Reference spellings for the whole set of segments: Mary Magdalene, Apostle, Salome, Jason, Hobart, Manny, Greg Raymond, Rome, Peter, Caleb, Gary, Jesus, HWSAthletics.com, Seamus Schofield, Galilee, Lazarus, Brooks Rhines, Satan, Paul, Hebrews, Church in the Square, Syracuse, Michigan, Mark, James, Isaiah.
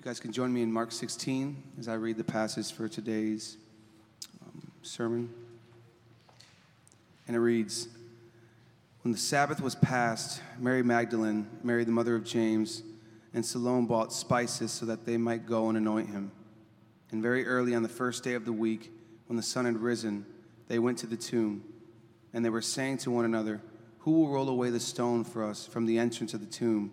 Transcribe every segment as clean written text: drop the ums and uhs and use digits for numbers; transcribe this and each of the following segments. If you guys can join me in Mark 16 as I read the passage for today's sermon. And it reads, When the Sabbath was past, Mary Magdalene, Mary the mother of James, and Salome bought spices so that they might go and anoint him. And very early on the first day of the week, when the sun had risen, they went to the tomb, and they were saying to one another, Who will roll away the stone for us from the entrance of the tomb?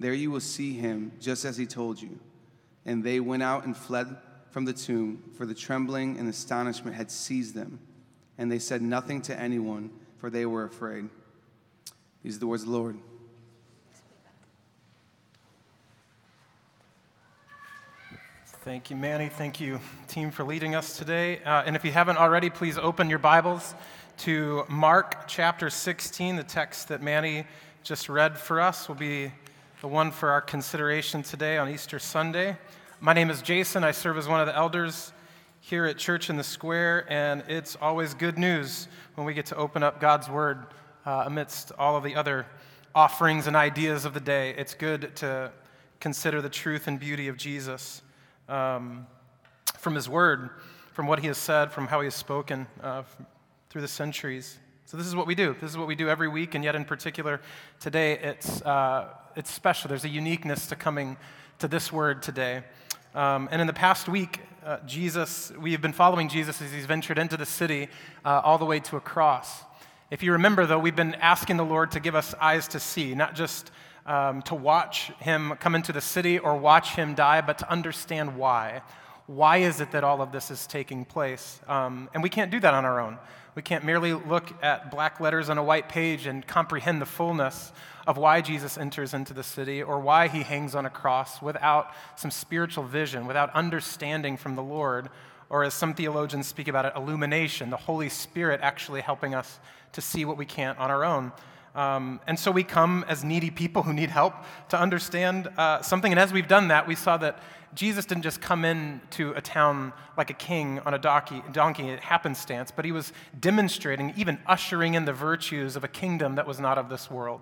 There you will see him, just as he told you. And they went out and fled from the tomb, for the trembling and astonishment had seized them. And they said nothing to anyone, for they were afraid. These are the words of the Lord. Thank you, Manny. Thank you, team, for leading us today. And if you haven't already, please open your Bibles to Mark chapter 16. The text that Manny just read for us will be the one for our consideration today on Easter Sunday. My name is Jason. I serve as one of the elders here at Church in the Square, and it's always good news when we get to open up God's Word amidst all of the other offerings and ideas of the day. It's good to consider the truth and beauty of Jesus. From his word, from what he has said, from how he has spoken through the centuries. So this is what we do. This is what we do every week, and yet in particular today, it's special. There's a uniqueness to coming to this word today. And in the past week, we have been following Jesus as he's ventured into the city all the way to a cross. If you remember, though, we've been asking the Lord to give us eyes to see, not just to watch him come into the city or watch him die, but to understand why. Why is it that all of this is taking place? And we can't do that on our own. We can't merely look at black letters on a white page and comprehend the fullness of why Jesus enters into the city or why he hangs on a cross without some spiritual vision, without understanding from the Lord, or as some theologians speak about it, illumination, the Holy Spirit actually helping us to see what we can't on our own. And so we come as needy people who need help to understand something. And as we've done that, we saw that Jesus didn't just come into a town like a king on a donkey at happenstance, but he was demonstrating, even ushering in the virtues of a kingdom that was not of this world.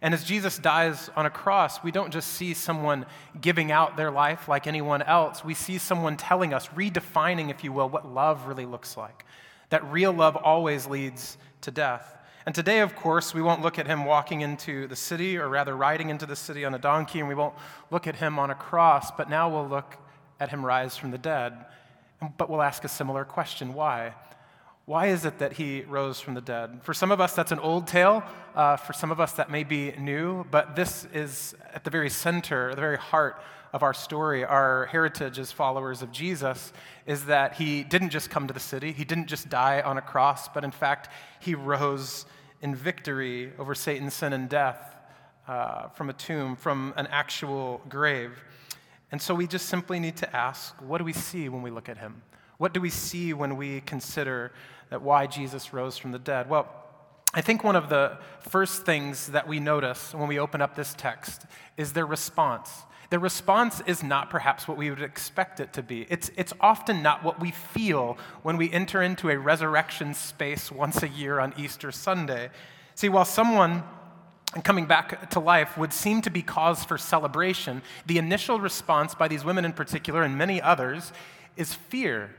And as Jesus dies on a cross, we don't just see someone giving out their life like anyone else. We see someone telling us, redefining, if you will, what love really looks like. That real love always leads to death. And today, of course, we won't look at him walking into the city, or rather riding into the city on a donkey, and we won't look at him on a cross, but now we'll look at him rise from the dead. But we'll ask a similar question, why? Why is it that he rose from the dead? For some of us, that's an old tale. For some of us, that may be new, but this is at the very center, the very heart of our story, our heritage as followers of Jesus, is that he didn't just come to the city, he didn't just die on a cross, but in fact, he rose in victory over Satan, sin, and death from a tomb, from an actual grave. And so we just simply need to ask, what do we see when we look at him? What do we see when we consider that why Jesus rose from the dead? Well, I think one of the first things that we notice when we open up this text is their response. The response is not perhaps what we would expect it to be. It's often not what we feel when we enter into a resurrection space once a year on Easter Sunday. See, while someone coming back to life would seem to be cause for celebration, the initial response by these women in particular and many others is fear.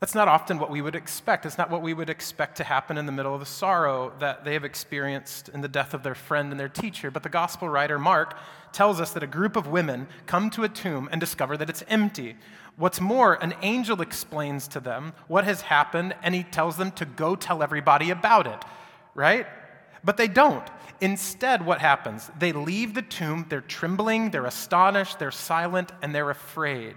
That's not often what we would expect. It's not what we would expect to happen in the middle of the sorrow that they have experienced in the death of their friend and their teacher. But the gospel writer Mark tells us that a group of women come to a tomb and discover that it's empty. What's more, an angel explains to them what has happened, and he tells them to go tell everybody about it, right? But they don't. Instead, what happens? They leave the tomb. They're trembling, they're astonished, they're silent, and they're afraid.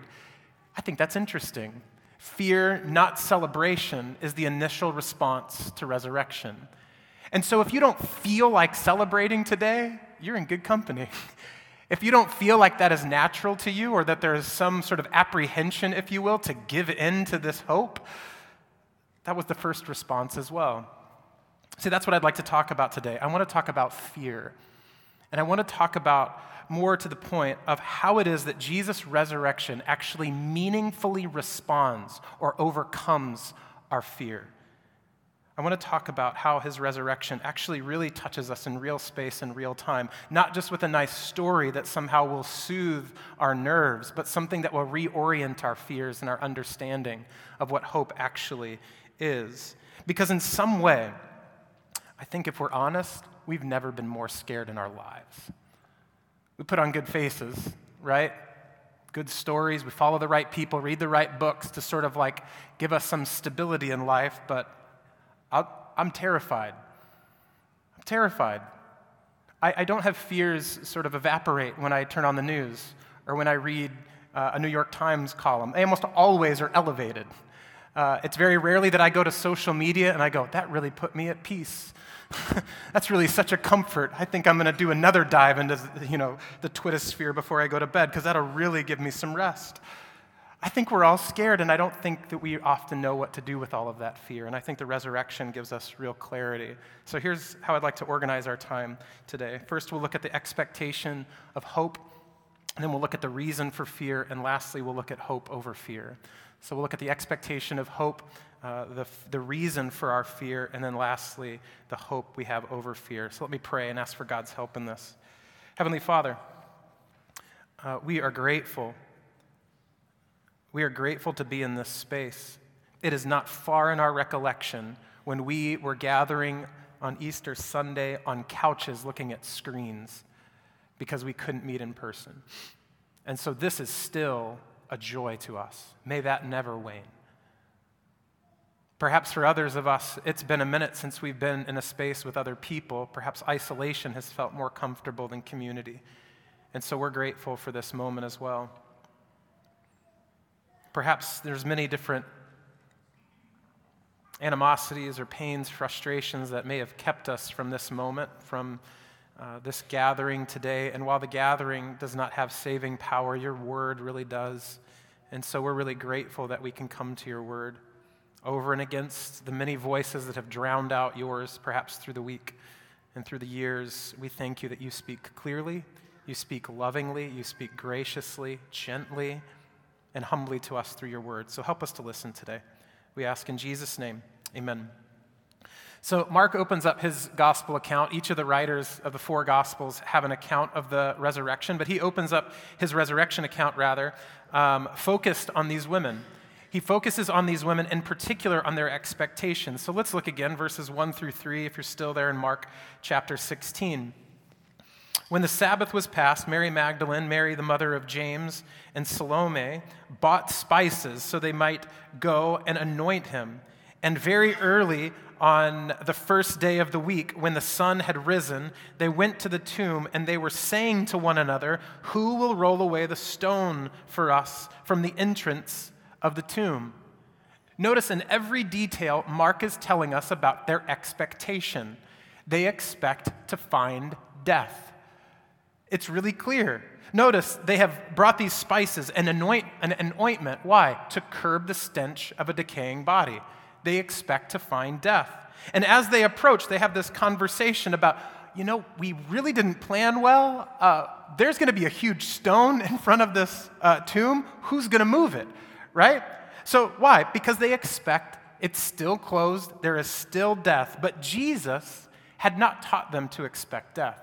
I think that's interesting. Fear, not celebration, is the initial response to resurrection. And so if you don't feel like celebrating today, you're in good company. If you don't feel like that is natural to you, or that there is some sort of apprehension, if you will, to give in to this hope, that was the first response as well. See, that's what I'd like to talk about today. I want to talk about fear. And I want to talk about, more to the point, of how it is that Jesus' resurrection actually meaningfully responds or overcomes our fear. I want to talk about how his resurrection actually really touches us in real space and real time, not just with a nice story that somehow will soothe our nerves, but something that will reorient our fears and our understanding of what hope actually is. Because in some way, I think if we're honest, we've never been more scared in our lives. We put on good faces, right? Good stories, we follow the right people, read the right books to sort of like give us some stability in life, but I'm terrified. I'm terrified. I don't have fears sort of evaporate when I turn on the news or when I read a New York Times column. They almost always are elevated. It's very rarely that I go to social media and I go, that really put me at peace. That's really such a comfort. I think I'm going to do another dive into, the Twitter sphere before I go to bed, because that'll really give me some rest. I think we're all scared, and I don't think that we often know what to do with all of that fear, and I think the resurrection gives us real clarity. So here's how I'd like to organize our time today. First, we'll look at the expectation of hope, and then we'll look at the reason for fear, and lastly, we'll look at hope over fear. So we'll look at the expectation of hope, the reason for our fear, and then lastly, the hope we have over fear. So let me pray and ask for God's help in this. Heavenly Father, we are grateful. We are grateful to be in this space. It is not far in our recollection when we were gathering on Easter Sunday on couches looking at screens because we couldn't meet in person. And so this is still a joy to us. May that never wane. Perhaps for others of us, it's been a minute since we've been in a space with other people. Perhaps isolation has felt more comfortable than community. And so we're grateful for this moment as well. Perhaps there's many different animosities or pains, frustrations that may have kept us from this moment, from this gathering today. And while the gathering does not have saving power, your word really does. And so we're really grateful that we can come to your word over and against the many voices that have drowned out yours, perhaps through the week and through the years. We thank you that you speak clearly, you speak lovingly, you speak graciously, gently, and humbly to us through your word. So help us to listen today. We ask in Jesus' name, amen. So Mark opens up his gospel account. Each of the writers of the four gospels have an account of the resurrection, but he opens up his resurrection account focused on these women. He focuses on these women, in particular on their expectations. So let's look again, verses 1 through 3, if you're still there in Mark chapter 16. When the Sabbath was passed, Mary Magdalene, Mary the mother of James, and Salome bought spices so they might go and anoint him. And very early on the first day of the week, when the sun had risen, they went to the tomb and they were saying to one another, "Who will roll away the stone for us from the entrance of the tomb?" Notice in every detail, Mark is telling us about their expectation. They expect to find death. It's really clear. Notice they have brought these spices and an ointment. Why? To curb the stench of a decaying body. They expect to find death. And as they approach, they have this conversation about, we really didn't plan well. There's going to be a huge stone in front of this tomb. Who's going to move it, right? So why? Because they expect it's still closed. There is still death. But Jesus had not taught them to expect death.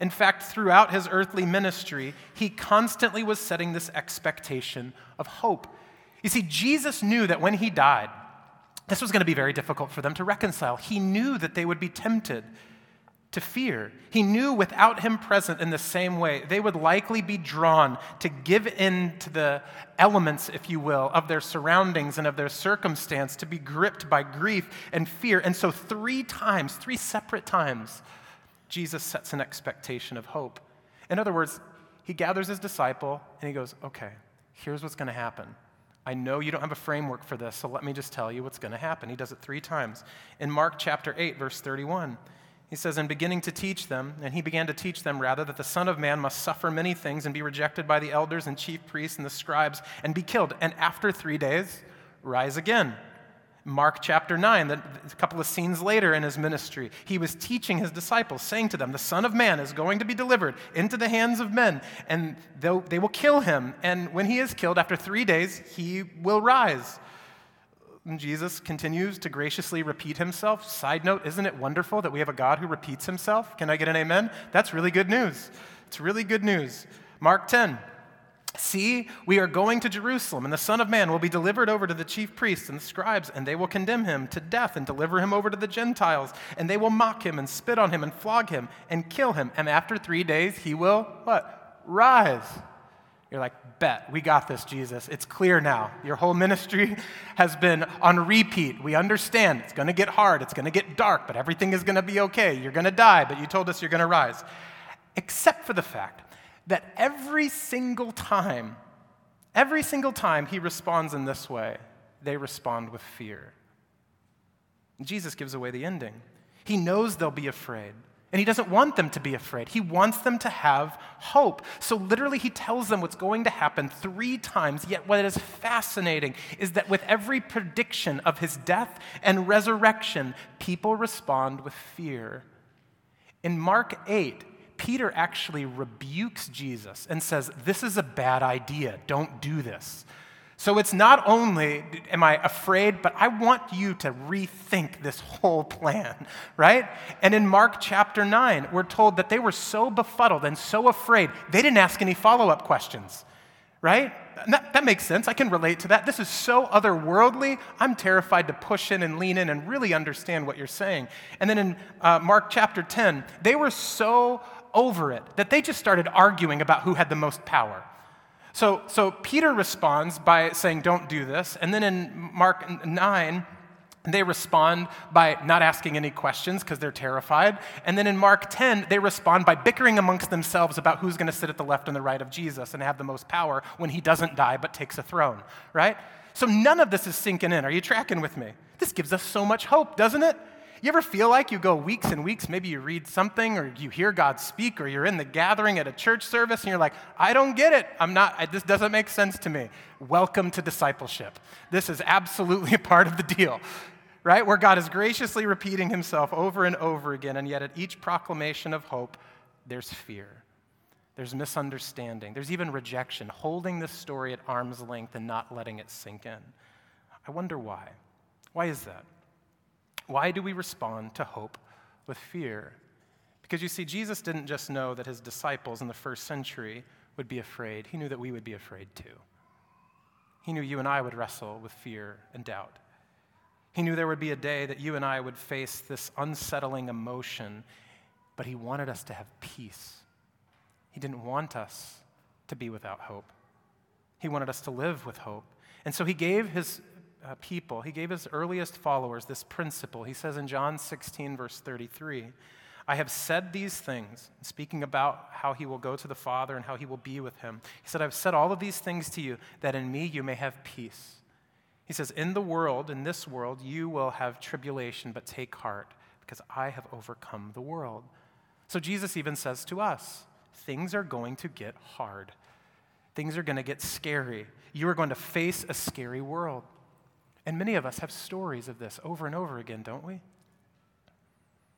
In fact, throughout his earthly ministry, he constantly was setting this expectation of hope. You see, Jesus knew that when he died, this was going to be very difficult for them to reconcile. He knew that they would be tempted to fear. He knew without him present in the same way, they would likely be drawn to give in to the elements, if you will, of their surroundings and of their circumstance, to be gripped by grief and fear. And so three separate times, Jesus sets an expectation of hope. In other words, he gathers his disciple and he goes, okay, here's what's going to happen. I know you don't have a framework for this, so let me just tell you what's going to happen. He does it three times. In Mark chapter 8, verse 31, He says, and beginning to teach them, and he began to teach them, rather, that the Son of Man must suffer many things and be rejected by the elders and chief priests and the scribes and be killed, and after 3 days, rise again. Mark chapter 9, a couple of scenes later in his ministry, he was teaching his disciples, saying to them, the Son of Man is going to be delivered into the hands of men, and they will kill him. And when he is killed, after 3 days, he will rise. And Jesus continues to graciously repeat himself. Side note, isn't it wonderful that we have a God who repeats himself? Can I get an amen? That's really good news. It's really good news. Mark 10. See, we are going to Jerusalem, and the Son of Man will be delivered over to the chief priests and the scribes, and they will condemn him to death and deliver him over to the Gentiles, and they will mock him and spit on him and flog him and kill him. And after 3 days, he will, what? Rise. You're like, bet, we got this, Jesus. It's clear now. Your whole ministry has been on repeat. We understand. It's going to get hard. It's going to get dark, but everything is going to be okay. You're going to die, but you told us you're going to rise. Except for the fact that every single time he responds in this way, they respond with fear. Jesus gives away the ending. He knows they'll be afraid. And he doesn't want them to be afraid. He wants them to have hope. So literally he tells them what's going to happen 3 times. Yet what is fascinating is that with every prediction of his death and resurrection, people respond with fear. In Mark 8, Peter actually rebukes Jesus and says, this is a bad idea. Don't do this. So it's not only am I afraid, but I want you to rethink this whole plan, right? And in Mark chapter 9, we're told that they were so befuddled and so afraid, they didn't ask any follow-up questions, right? That makes sense. I can relate to that. This is so otherworldly. I'm terrified to push in and lean in and really understand what you're saying. And then in Mark chapter 10, they were so over it that they just started arguing about who had the most power. So Peter responds by saying, don't do this. And then in Mark 9, they respond by not asking any questions because they're terrified. And then in Mark 10, they respond by bickering amongst themselves about who's going to sit at the left and the right of Jesus and have the most power when he doesn't die but takes a throne, right? So none of this is sinking in. Are you tracking with me? This gives us so much hope, doesn't it? You ever feel like you go weeks and weeks, maybe you read something or you hear God speak or you're in the gathering at a church service and you're like, I don't get it. This doesn't make sense to me. Welcome to discipleship. This is absolutely a part of the deal, right? Where God is graciously repeating himself over and over again, and yet at each proclamation of hope, there's fear. There's misunderstanding. There's even rejection, holding this story at arm's length and not letting it sink in. I wonder why. Why is that? Why do we respond to hope with fear? Because you see, Jesus didn't just know that his disciples in the first century would be afraid. He knew that we would be afraid too. He knew you and I would wrestle with fear and doubt. He knew there would be a day that you and I would face this unsettling emotion, but he wanted us to have peace. He didn't want us to be without hope. He wanted us to live with hope. And so he gave his people. He gave his earliest followers this principle. He says in John 16, verse 33, I have said these things, speaking about how he will go to the Father and how he will be with him. He said, I've said all of these things to you, that in me you may have peace. He says, in this world, you will have tribulation, but take heart, because I have overcome the world. So Jesus even says to us, things are going to get hard. Things are going to get scary. You are going to face a scary world. And many of us have stories of this over and over again, don't we?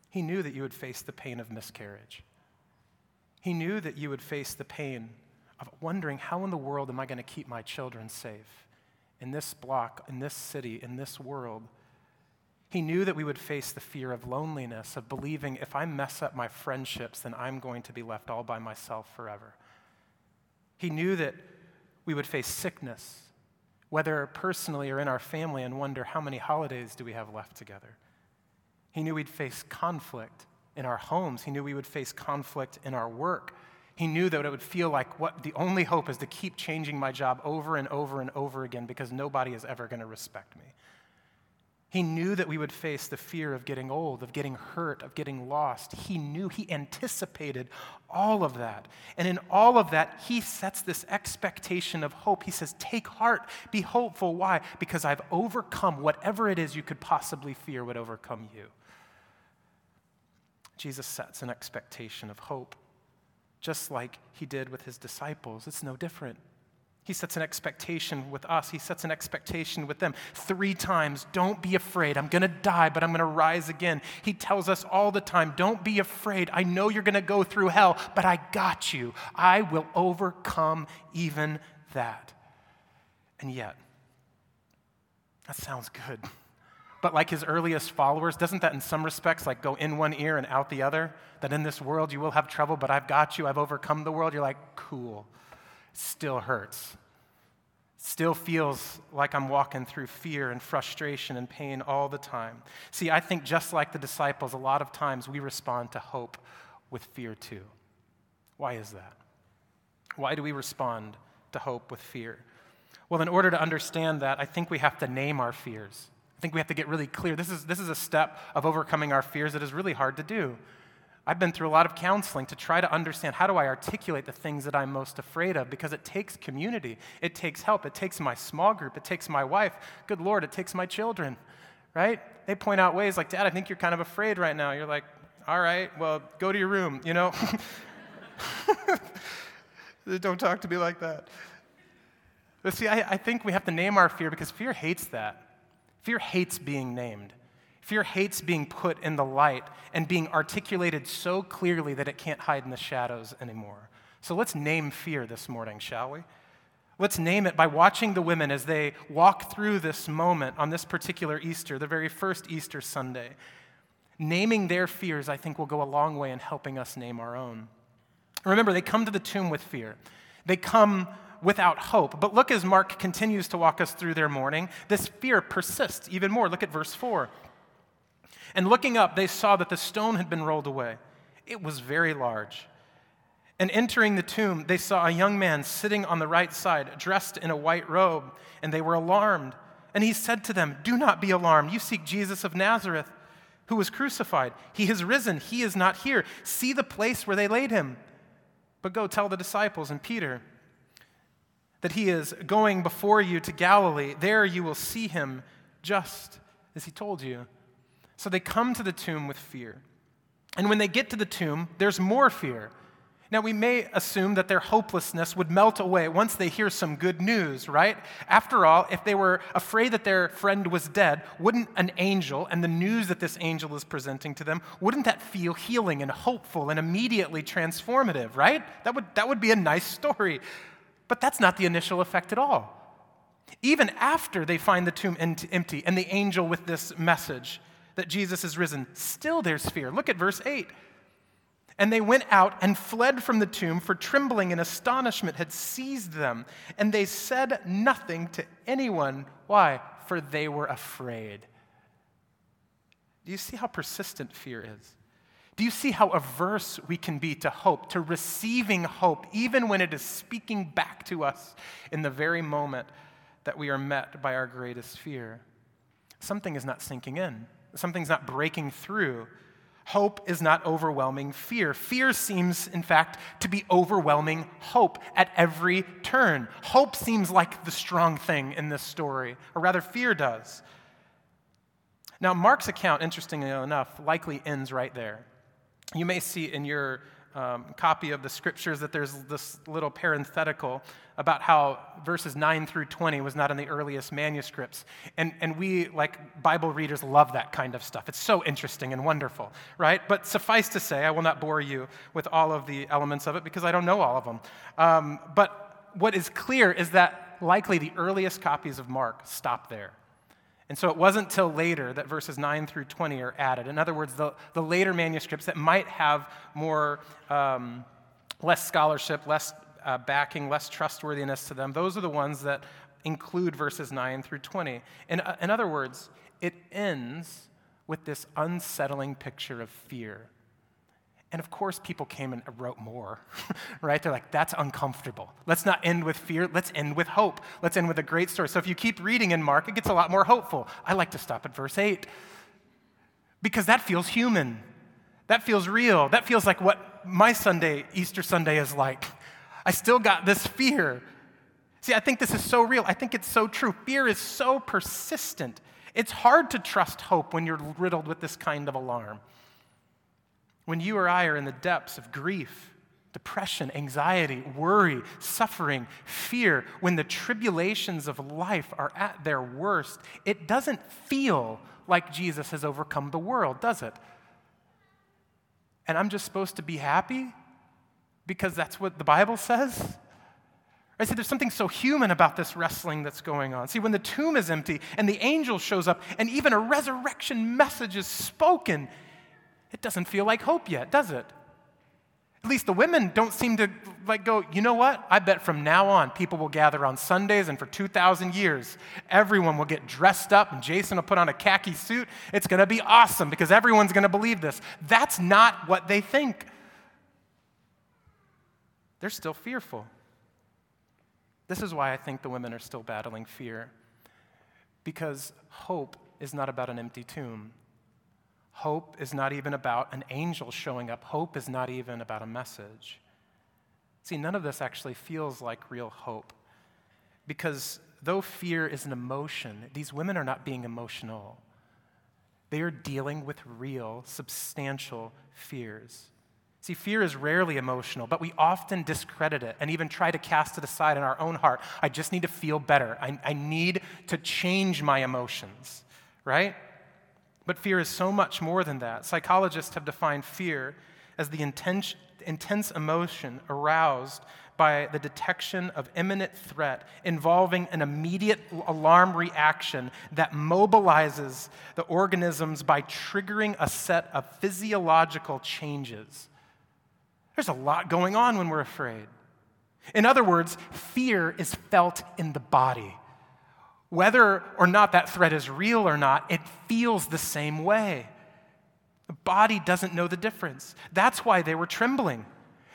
He knew that you would face the pain of miscarriage. He knew that you would face the pain of wondering, how in the world am I going to keep my children safe in this block, in this city, in this world? He knew that we would face the fear of loneliness, of believing if I mess up my friendships, then I'm going to be left all by myself forever. He knew that we would face sickness, whether personally or in our family, and wonder how many holidays do we have left together. He knew we'd face conflict in our homes. He knew we would face conflict in our work. He knew that it would feel like the only hope is to keep changing my job over and over and over again because nobody is ever going to respect me. He knew that we would face the fear of getting old, of getting hurt, of getting lost. He anticipated all of that. And in all of that, he sets this expectation of hope. He says, take heart, be hopeful. Why? Because I've overcome whatever it is you could possibly fear would overcome you. Jesus sets an expectation of hope. Just like he did with his disciples, it's no different. He sets an expectation with us. He sets an expectation with them. 3 times, don't be afraid. I'm going to die, but I'm going to rise again. He tells us all the time, don't be afraid. I know you're going to go through hell, but I got you. I will overcome even that. And yet, that sounds good. But like his earliest followers, doesn't that in some respects like go in one ear and out the other? That in this world you will have trouble, but I've got you. I've overcome the world. You're like, cool. Still hurts. Still feels like I'm walking through fear and frustration and pain all the time. See, I think just like the disciples, a lot of times we respond to hope with fear too. Why is that? Why do we respond to hope with fear? Well, in order to understand that, I think we have to name our fears. I think we have to get really clear. This is a step of overcoming our fears that is really hard to do. I've been through a lot of counseling to try to understand how do I articulate the things that I'm most afraid of, because it takes community, it takes help, it takes my small group, it takes my wife, good Lord, it takes my children, right? They point out ways like, Dad, I think you're kind of afraid right now. You're like, all right, well, go to your room, you know? Don't talk to me like that. But see, I think we have to name our fear, because fear hates that. Fear hates being named. Fear hates being put in the light and being articulated so clearly that it can't hide in the shadows anymore. So let's name fear this morning, shall we? Let's name it by watching the women as they walk through this moment on this particular Easter, the very first Easter Sunday. Naming their fears, I think, will go a long way in helping us name our own. Remember, they come to the tomb with fear. They come without hope. But look, as Mark continues to walk us through their mourning, this fear persists even more. Look at verse 4. And looking up, they saw that the stone had been rolled away. It was very large. And entering the tomb, they saw a young man sitting on the right side, dressed in a white robe, and they were alarmed. And he said to them, "Do not be alarmed. You seek Jesus of Nazareth, who was crucified. He has risen. He is not here. See the place where they laid him. But go tell the disciples and Peter that he is going before you to Galilee. There you will see him, just as he told you." So they come to the tomb with fear. And when they get to the tomb, there's more fear. Now, we may assume that their hopelessness would melt away once they hear some good news, right? After all, if they were afraid that their friend was dead, wouldn't an angel and the news that this angel is presenting to them, wouldn't that feel healing and hopeful and immediately transformative, right? That would be a nice story. But that's not the initial effect at all. Even after they find the tomb empty and the angel with this message that Jesus is risen, still there's fear. Look at verse 8. And they went out and fled from the tomb, for trembling and astonishment had seized them. And they said nothing to anyone. Why? For they were afraid. Do you see how persistent fear is? Do you see how averse we can be to hope, to receiving hope, even when it is speaking back to us in the very moment that we are met by our greatest fear? Something is not sinking in. Something's not breaking through. Hope is not overwhelming fear. Fear seems, in fact, to be overwhelming hope at every turn. Hope seems like the strong thing in this story, or rather, fear does. Now, Mark's account, interestingly enough, likely ends right there. You may see in your copy of the scriptures that there's this little parenthetical about how verses 9 through 20 was not in the earliest manuscripts. And we, like Bible readers, love that kind of stuff. It's so interesting and wonderful, right? But suffice to say, I will not bore you with all of the elements of it because I don't know all of them. But what is clear is that likely the earliest copies of Mark stop there. And so it wasn't till later that verses 9 through 20 are added. In other words, the later manuscripts that might have more, less scholarship, less backing, less trustworthiness to them, those are the ones that include verses 9 through 20. In other words, it ends with this unsettling picture of fear. And of course, people came and wrote more, right? They're like, that's uncomfortable. Let's not end with fear. Let's end with hope. Let's end with a great story. So if you keep reading in Mark, it gets a lot more hopeful. I like to stop at verse 8 because that feels human. That feels real. That feels like what my Sunday, Easter Sunday, is like. I still got this fear. See, I think this is so real. I think it's so true. Fear is so persistent. It's hard to trust hope when you're riddled with this kind of alarm. When you or I are in the depths of grief, depression, anxiety, worry, suffering, fear, when the tribulations of life are at their worst, it doesn't feel like Jesus has overcome the world, does it? And I'm just supposed to be happy because that's what the Bible says? I see, there's something so human about this wrestling that's going on. See, when the tomb is empty and the angel shows up and even a resurrection message is spoken, it doesn't feel like hope yet, does it? At least the women don't seem to go, you know what? I bet from now on people will gather on Sundays, and for 2,000 years, everyone will get dressed up and Jason will put on a khaki suit. It's going to be awesome because everyone's going to believe this. That's not what they think. They're still fearful. This is why I think the women are still battling fear, because hope is not about an empty tomb. Hope is not even about an angel showing up. Hope is not even about a message. See, none of this actually feels like real hope, because though fear is an emotion, these women are not being emotional. They are dealing with real, substantial fears. See, fear is rarely emotional, but we often discredit it and even try to cast it aside in our own heart. I just need to feel better. I need to change my emotions, right? But fear is so much more than that. Psychologists have defined fear as the intense emotion aroused by the detection of imminent threat involving an immediate alarm reaction that mobilizes the organisms by triggering a set of physiological changes. There's a lot going on when we're afraid. In other words, fear is felt in the body. Whether or not that threat is real or not, it feels the same way. The body doesn't know the difference. That's why they were trembling.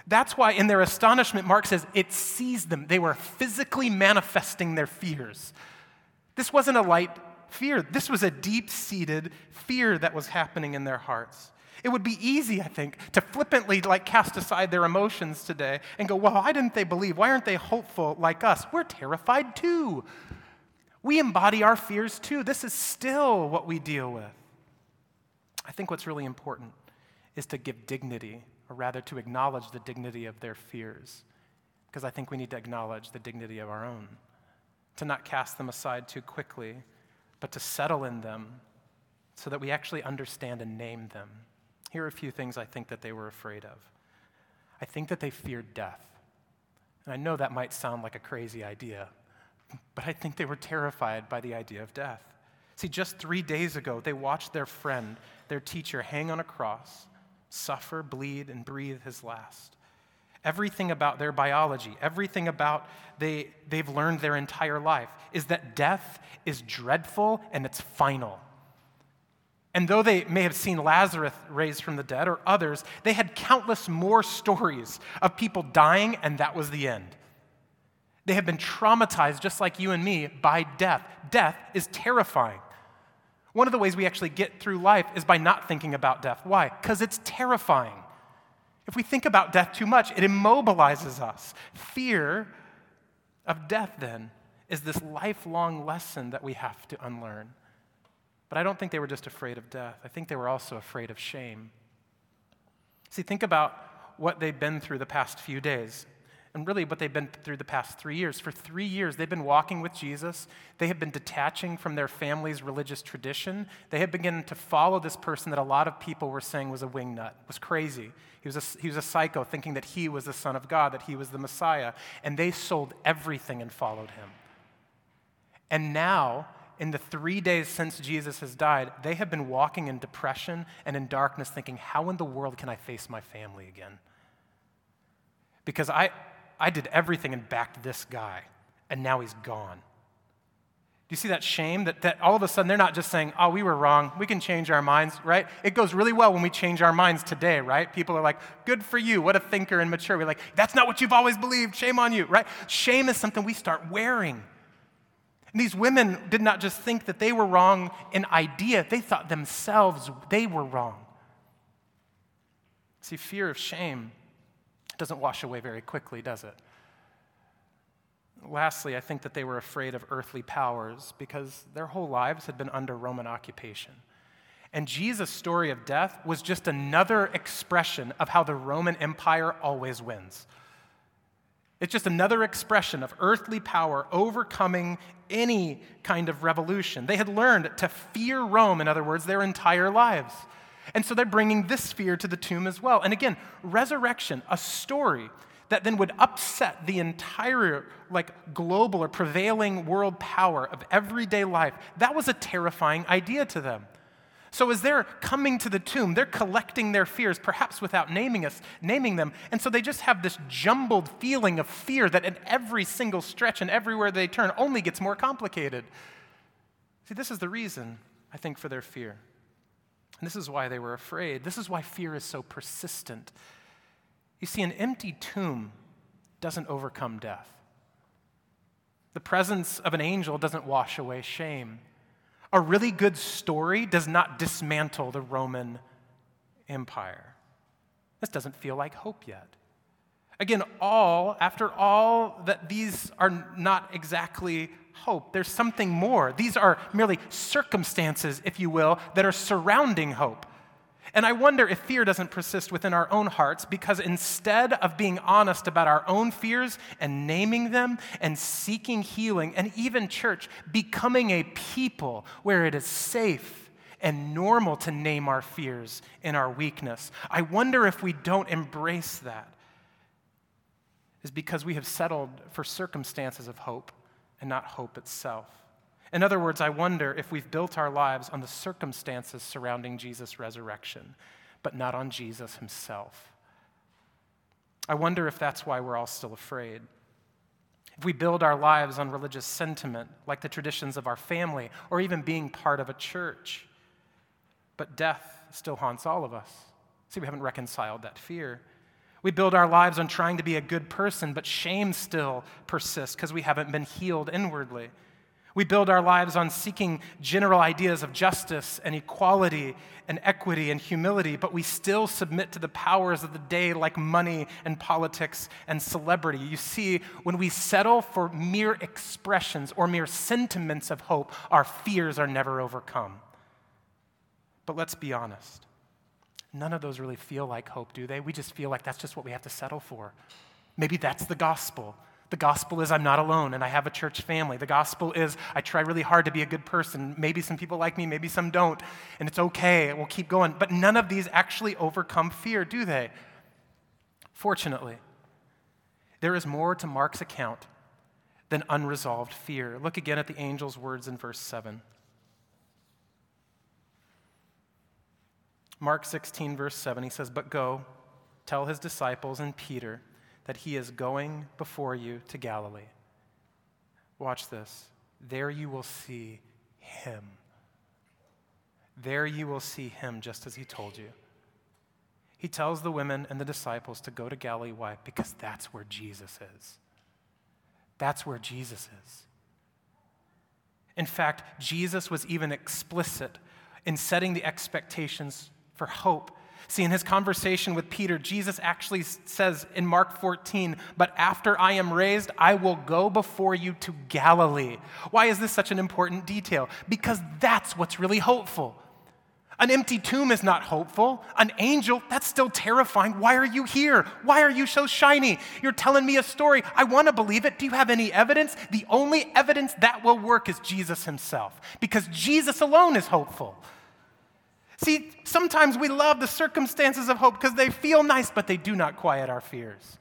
That's why in their astonishment, Mark says, it seized them. They were physically manifesting their fears. This wasn't a light fear. This was a deep-seated fear that was happening in their hearts. It would be easy, I think, to flippantly cast aside their emotions today and go, well, why didn't they believe? Why aren't they hopeful like us? We're terrified too. We embody our fears too. This is still what we deal with. I think what's really important is to give dignity, or rather to acknowledge the dignity of their fears, because I think we need to acknowledge the dignity of our own, to not cast them aside too quickly, but to settle in them so that we actually understand and name them. Here are a few things I think that they were afraid of. I think that they feared death. And I know that might sound like a crazy idea, but I think they were terrified by the idea of death. See, just 3 days ago, they watched their friend, their teacher, hang on a cross, suffer, bleed, and breathe his last. Everything about their biology, everything about they've learned their entire life is that death is dreadful and it's final. And though they may have seen Lazarus raised from the dead or others, they had countless more stories of people dying and that was the end. They have been traumatized, just like you and me, by death. Death is terrifying. One of the ways we actually get through life is by not thinking about death. Why? Because it's terrifying. If we think about death too much, it immobilizes us. Fear of death, then, is this lifelong lesson that we have to unlearn. But I don't think they were just afraid of death. I think they were also afraid of shame. See, think about what they've been through the past few days, and really what they've been through the past 3 years. For 3 years, they've been walking with Jesus. They have been detaching from their family's religious tradition. They have begun to follow this person that a lot of people were saying was a wingnut, was crazy. He was a psycho, thinking that he was the Son of God, that he was the Messiah. And they sold everything and followed him. And now, in the 3 days since Jesus has died, they have been walking in depression and in darkness thinking, how in the world can I face my family again? Because I did everything and backed this guy, and now he's gone. Do you see that shame? That all of a sudden they're not just saying, oh, we were wrong, we can change our minds, right? It goes really well when we change our minds today, right? People are like, good for you, what a thinker and mature. We're like, that's not what you've always believed, shame on you, right? Shame is something we start wearing. These women did not just think that they were wrong in idea, they thought themselves they were wrong. See, fear of shame doesn't wash away very quickly, does it? Lastly, I think that they were afraid of earthly powers because their whole lives had been under Roman occupation. And Jesus' story of death was just another expression of how the Roman Empire always wins. It's just another expression of earthly power overcoming any kind of revolution. They had learned to fear Rome, in other words, their entire lives. And so they're bringing this fear to the tomb as well. And again, resurrection, a story that then would upset the entire global or prevailing world power of everyday life. That was a terrifying idea to them. So as they're coming to the tomb, they're collecting their fears, perhaps without naming them. And so they just have this jumbled feeling of fear that at every single stretch and everywhere they turn only gets more complicated. See, this is the reason, I think, for their fear. And this is why they were afraid. This is why fear is so persistent. You see, an empty tomb doesn't overcome death. The presence of an angel doesn't wash away shame. A really good story does not dismantle the Roman Empire. This doesn't feel like hope yet. Again, after all, that these are not exactly hope. There's something more. These are merely circumstances, if you will, that are surrounding hope. And I wonder if fear doesn't persist within our own hearts because instead of being honest about our own fears and naming them and seeking healing and even church, becoming a people where it is safe and normal to name our fears and our weakness, I wonder if we don't embrace that is because we have settled for circumstances of hope and not hope itself. In other words, I wonder if we've built our lives on the circumstances surrounding Jesus' resurrection, but not on Jesus himself. I wonder if that's why we're all still afraid. If we build our lives on religious sentiment, like the traditions of our family, or even being part of a church, but death still haunts all of us. See, we haven't reconciled that fear. We build our lives on trying to be a good person, but shame still persists because we haven't been healed inwardly. We build our lives on seeking general ideas of justice and equality and equity and humility, but we still submit to the powers of the day like money and politics and celebrity. You see, when we settle for mere expressions or mere sentiments of hope, our fears are never overcome. But let's be honest. None of those really feel like hope, do they? We just feel like that's just what we have to settle for. Maybe that's the gospel. The gospel is I'm not alone and I have a church family. The gospel is I try really hard to be a good person. Maybe some people like me, maybe some don't, and it's okay, we'll keep going. But none of these actually overcome fear, do they? Fortunately, there is more to Mark's account than unresolved fear. Look again at the angel's words in verse 7. Mark 16, verse 7, he says, "But go, tell his disciples and Peter that he is going before you to Galilee. Watch this. There you will see him. There you will see him just as he told you." He tells the women and the disciples to go to Galilee. Why? Because that's where Jesus is. That's where Jesus is. In fact, Jesus was even explicit in setting the expectations for hope. See, in his conversation with Peter, Jesus actually says in Mark 14, "But after I am raised, I will go before you to Galilee." Why is this such an important detail? Because that's what's really hopeful. An empty tomb is not hopeful. An angel, that's still terrifying. Why are you here? Why are you so shiny? You're telling me a story. I want to believe it. Do you have any evidence? The only evidence that will work is Jesus himself, because Jesus alone is hopeful. See, sometimes we love the circumstances of hope because they feel nice, but they do not quiet our fears.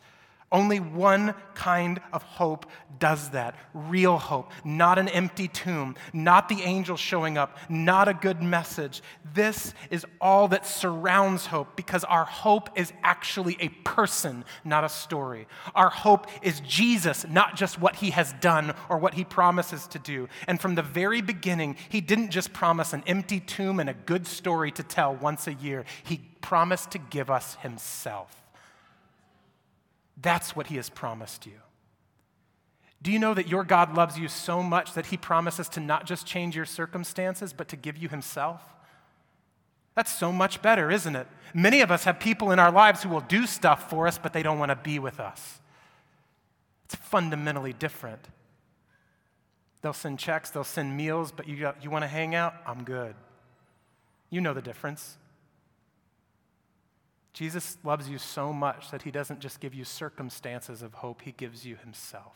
Only one kind of hope does that. Real hope, not an empty tomb, not the angel showing up, not a good message. This is all that surrounds hope because our hope is actually a person, not a story. Our hope is Jesus, not just what he has done or what he promises to do. And from the very beginning, he didn't just promise an empty tomb and a good story to tell once a year. He promised to give us himself. That's what he has promised you. Do you know that your God loves you so much that he promises to not just change your circumstances, but to give you himself? That's so much better, isn't it? Many of us have people in our lives who will do stuff for us, but they don't want to be with us. It's fundamentally different. They'll send checks, they'll send meals, but you want to hang out? I'm good. You know the difference. Jesus loves you so much that he doesn't just give you circumstances of hope, he gives you himself.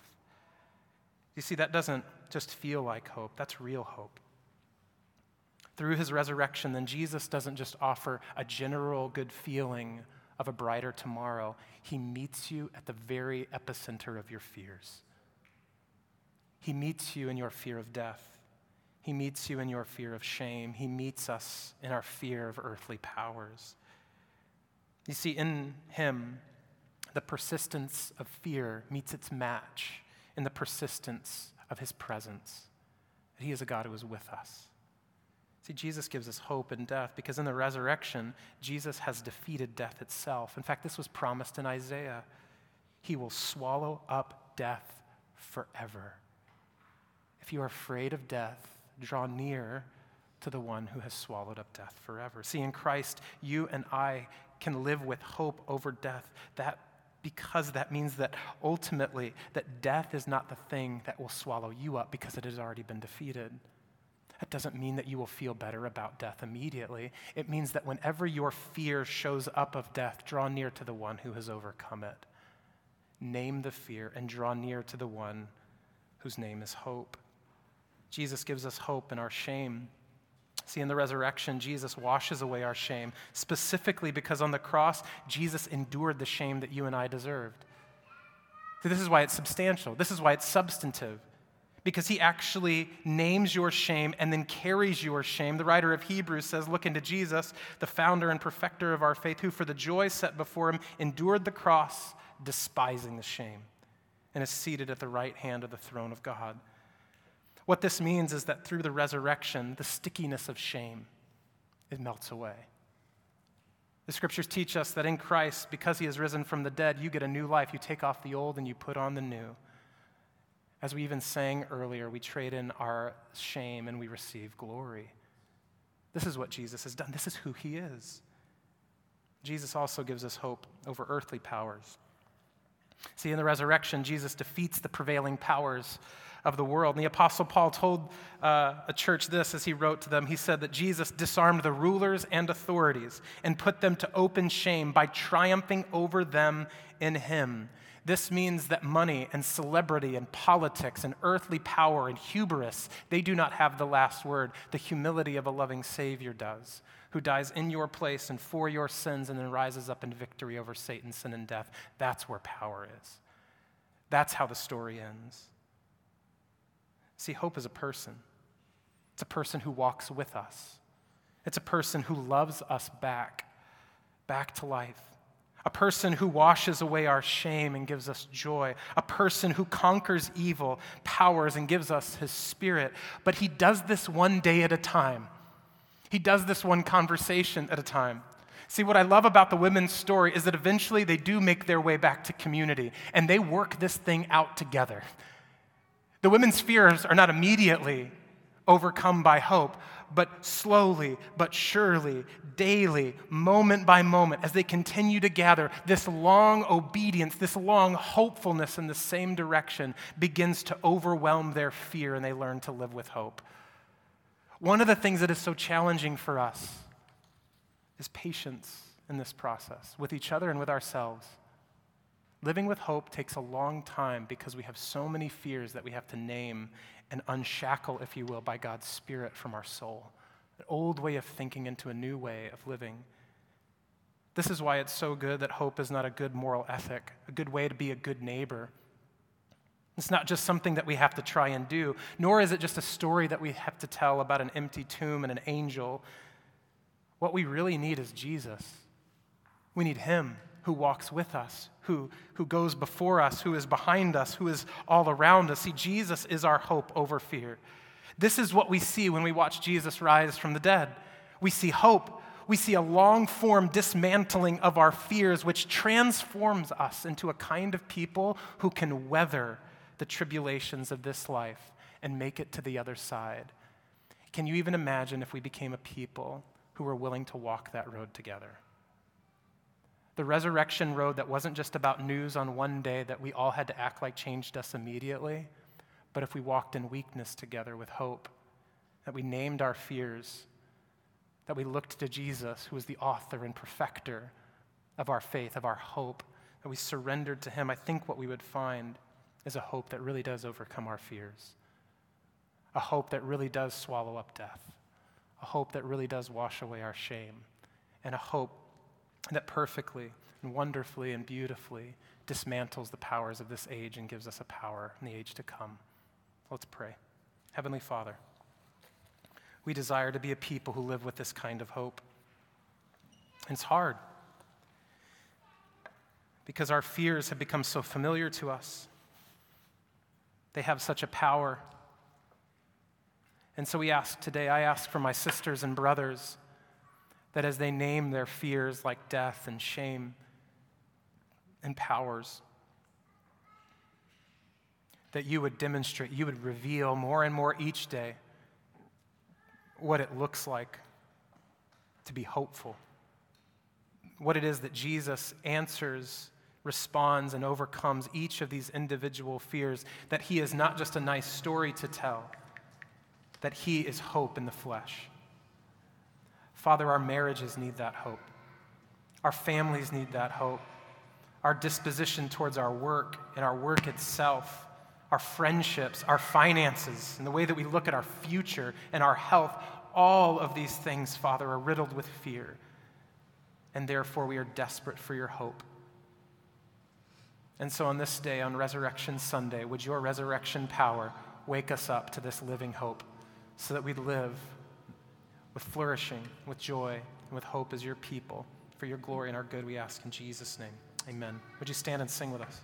You see, that doesn't just feel like hope, that's real hope. Through his resurrection, then Jesus doesn't just offer a general good feeling of a brighter tomorrow. He meets you at the very epicenter of your fears. He meets you in your fear of death. He meets you in your fear of shame. He meets us in our fear of earthly powers. You see, in him, the persistence of fear meets its match in the persistence of his presence. He is a God who is with us. See, Jesus gives us hope in death because in the resurrection, Jesus has defeated death itself. In fact, this was promised in Isaiah. He will swallow up death forever. If you are afraid of death, draw near to the one who has swallowed up death forever. See, in Christ, you and I can live with hope over death, because that means that ultimately that death is not the thing that will swallow you up because it has already been defeated. That doesn't mean that you will feel better about death immediately. It means that whenever your fear shows up of death, draw near to the one who has overcome it. Name the fear and draw near to the one whose name is hope. Jesus gives us hope in our shame. See, in the resurrection, Jesus washes away our shame, specifically because on the cross, Jesus endured the shame that you and I deserved. So this is why it's substantial. This is why it's substantive, because he actually names your shame and then carries your shame. The writer of Hebrews says, "Look into Jesus, the founder and perfecter of our faith, who for the joy set before him endured the cross, despising the shame, and is seated at the right hand of the throne of God." What this means is that through the resurrection, the stickiness of shame, it melts away. The scriptures teach us that in Christ, because he has risen from the dead, you get a new life. You take off the old and you put on the new. As we even sang earlier, we trade in our shame and we receive glory. This is what Jesus has done. This is who he is. Jesus also gives us hope over earthly powers. See, in the resurrection, Jesus defeats the prevailing powers of the world. And the Apostle Paul told a church this as he wrote to them. He said that Jesus disarmed the rulers and authorities and put them to open shame by triumphing over them in him. This means that money and celebrity and politics and earthly power and hubris, they do not have the last word. The humility of a loving Savior does, who dies in your place and for your sins and then rises up in victory over Satan, sin, and death. That's where power is. That's how the story ends. See, hope is a person. It's a person who walks with us. It's a person who loves us back to life. A person who washes away our shame and gives us joy. A person who conquers evil, powers, and gives us his spirit. But he does this one day at a time. He does this one conversation at a time. See, what I love about the women's story is that eventually they do make their way back to community, and they work this thing out together. The women's fears are not immediately overcome by hope, but slowly, but surely, daily, moment by moment, as they continue to gather, this long obedience, this long hopefulness in the same direction begins to overwhelm their fear, and they learn to live with hope. One of the things that is so challenging for us is patience in this process, with each other and with ourselves. Living with hope takes a long time because we have so many fears that we have to name and unshackle, if you will, by God's Spirit from our soul. An old way of thinking into a new way of living. This is why it's so good that hope is not a good moral ethic, a good way to be a good neighbor. It's not just something that we have to try and do, nor is it just a story that we have to tell about an empty tomb and an angel. What we really need is Jesus. We need him who walks with us, who goes before us, who is behind us, who is all around us. See, Jesus is our hope over fear. This is what we see when we watch Jesus rise from the dead. We see hope. We see a long-form dismantling of our fears, which transforms us into a kind of people who can weather the tribulations of this life and make it to the other side. Can you even imagine if we became a people who were willing to walk that road together? The resurrection road that wasn't just about news on one day that we all had to act like changed us immediately, but if we walked in weakness together with hope, that we named our fears, that we looked to Jesus, who is the author and perfecter of our faith, of our hope, that we surrendered to him, I think what we would find is a hope that really does overcome our fears, a hope that really does swallow up death, a hope that really does wash away our shame, and a hope that perfectly and wonderfully and beautifully dismantles the powers of this age and gives us a power in the age to come. Let's pray. Heavenly Father, we desire to be a people who live with this kind of hope. And it's hard because our fears have become so familiar to us. They have such a power. And so we ask today, I ask for my sisters and brothers that as they name their fears like death and shame and powers, that you would demonstrate, you would reveal more and more each day what it looks like to be hopeful, what it is that Jesus answers, responds, and overcomes each of these individual fears, that he is not just a nice story to tell, that he is hope in the flesh. Father, our marriages need that hope. Our families need that hope. Our disposition towards our work and our work itself, our friendships, our finances, and the way that we look at our future and our health, all of these things, Father, are riddled with fear. And therefore, we are desperate for your hope. And so on this day, on Resurrection Sunday, would your resurrection power wake us up to this living hope so that we live with flourishing, with joy, and with hope as your people. For your glory and our good, we ask in Jesus' name. Amen. Would you stand and sing with us?